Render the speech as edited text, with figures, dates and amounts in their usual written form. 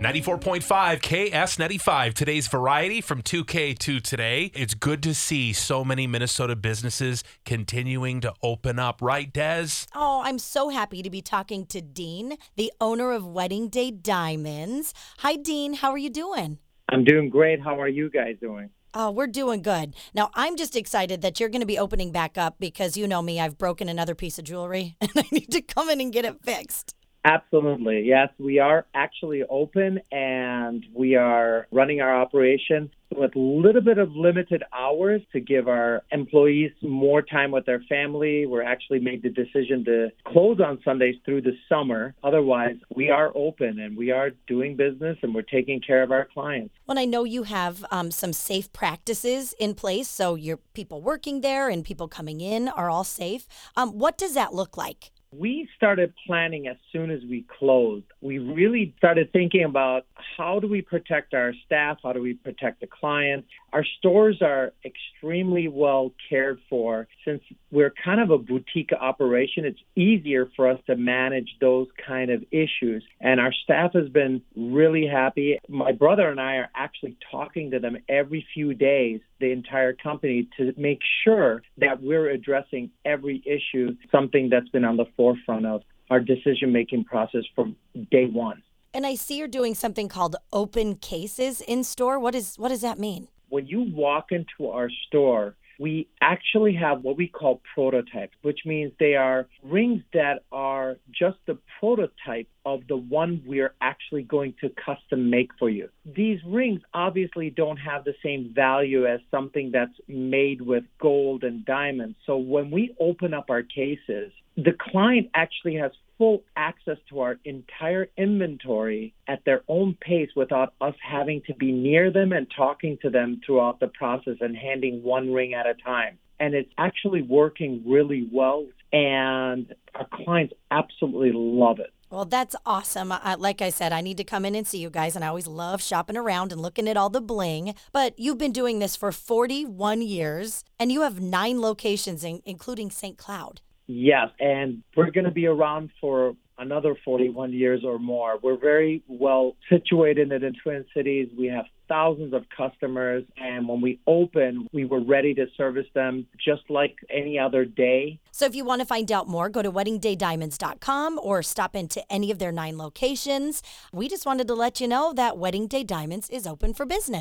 94.5 KS95, today's variety from 2K to today. It's good to see so many Minnesota businesses continuing to open up. Right, Dez? Oh, I'm so happy to be talking to Dean, the owner of Wedding Day Diamonds. Hi, Dean. How are you doing? I'm doing great. How are you guys doing? Oh, we're doing good. Now, I'm just excited that you're going to be opening back up because you know me. I've broken another piece of jewelry and I need to come in and get it fixed. Absolutely. Yes, we are actually open and we are running our operation with a little bit of limited hours to give our employees more time with their family. We're actually made the decision to close on Sundays through the summer. Otherwise, we are open and we are doing business and we're taking care of our clients. Well, I know you have some safe practices in place, so your people working there and people coming in are all safe. What does that look like? We started planning as soon as we closed. We really started thinking about how do we protect our staff? How do we protect the clients? Our stores are extremely well cared for. Since we're kind of a boutique operation, it's easier for us to manage those kind of issues. And our staff has been really happy. My brother and I are actually talking to them every few days, the entire company, to make sure that we're addressing every issue, something that's been on the forefront of our decision-making process from day one. And I see you're doing something called open cases in store. What does that mean? When you walk into our store, we actually have what we call prototypes, which means they are rings that are just the prototype of the one we're actually going to custom make for you. These rings obviously don't have the same value as something that's made with gold and diamonds. So when we open up our cases, the client actually has full access to our entire inventory at their own pace without us having to be near them and talking to them throughout the process and handing one ring at a time. And it's actually working really well, and our clients absolutely love it. Well, that's awesome. Like I said, I need to come in and see you guys, and I always love shopping around and looking at all the bling. But you've been doing this for 41 years, and you have 9 locations, including St. Cloud. Yes, and we're going to be around for another 41 years or more. We're very well situated in the Twin Cities. We have thousands of customers, and when we opened, we were ready to service them just like any other day. So if you want to find out more, go to weddingdaydiamonds.com or stop into any of their 9 locations. We just wanted to let you know that Wedding Day Diamonds is open for business.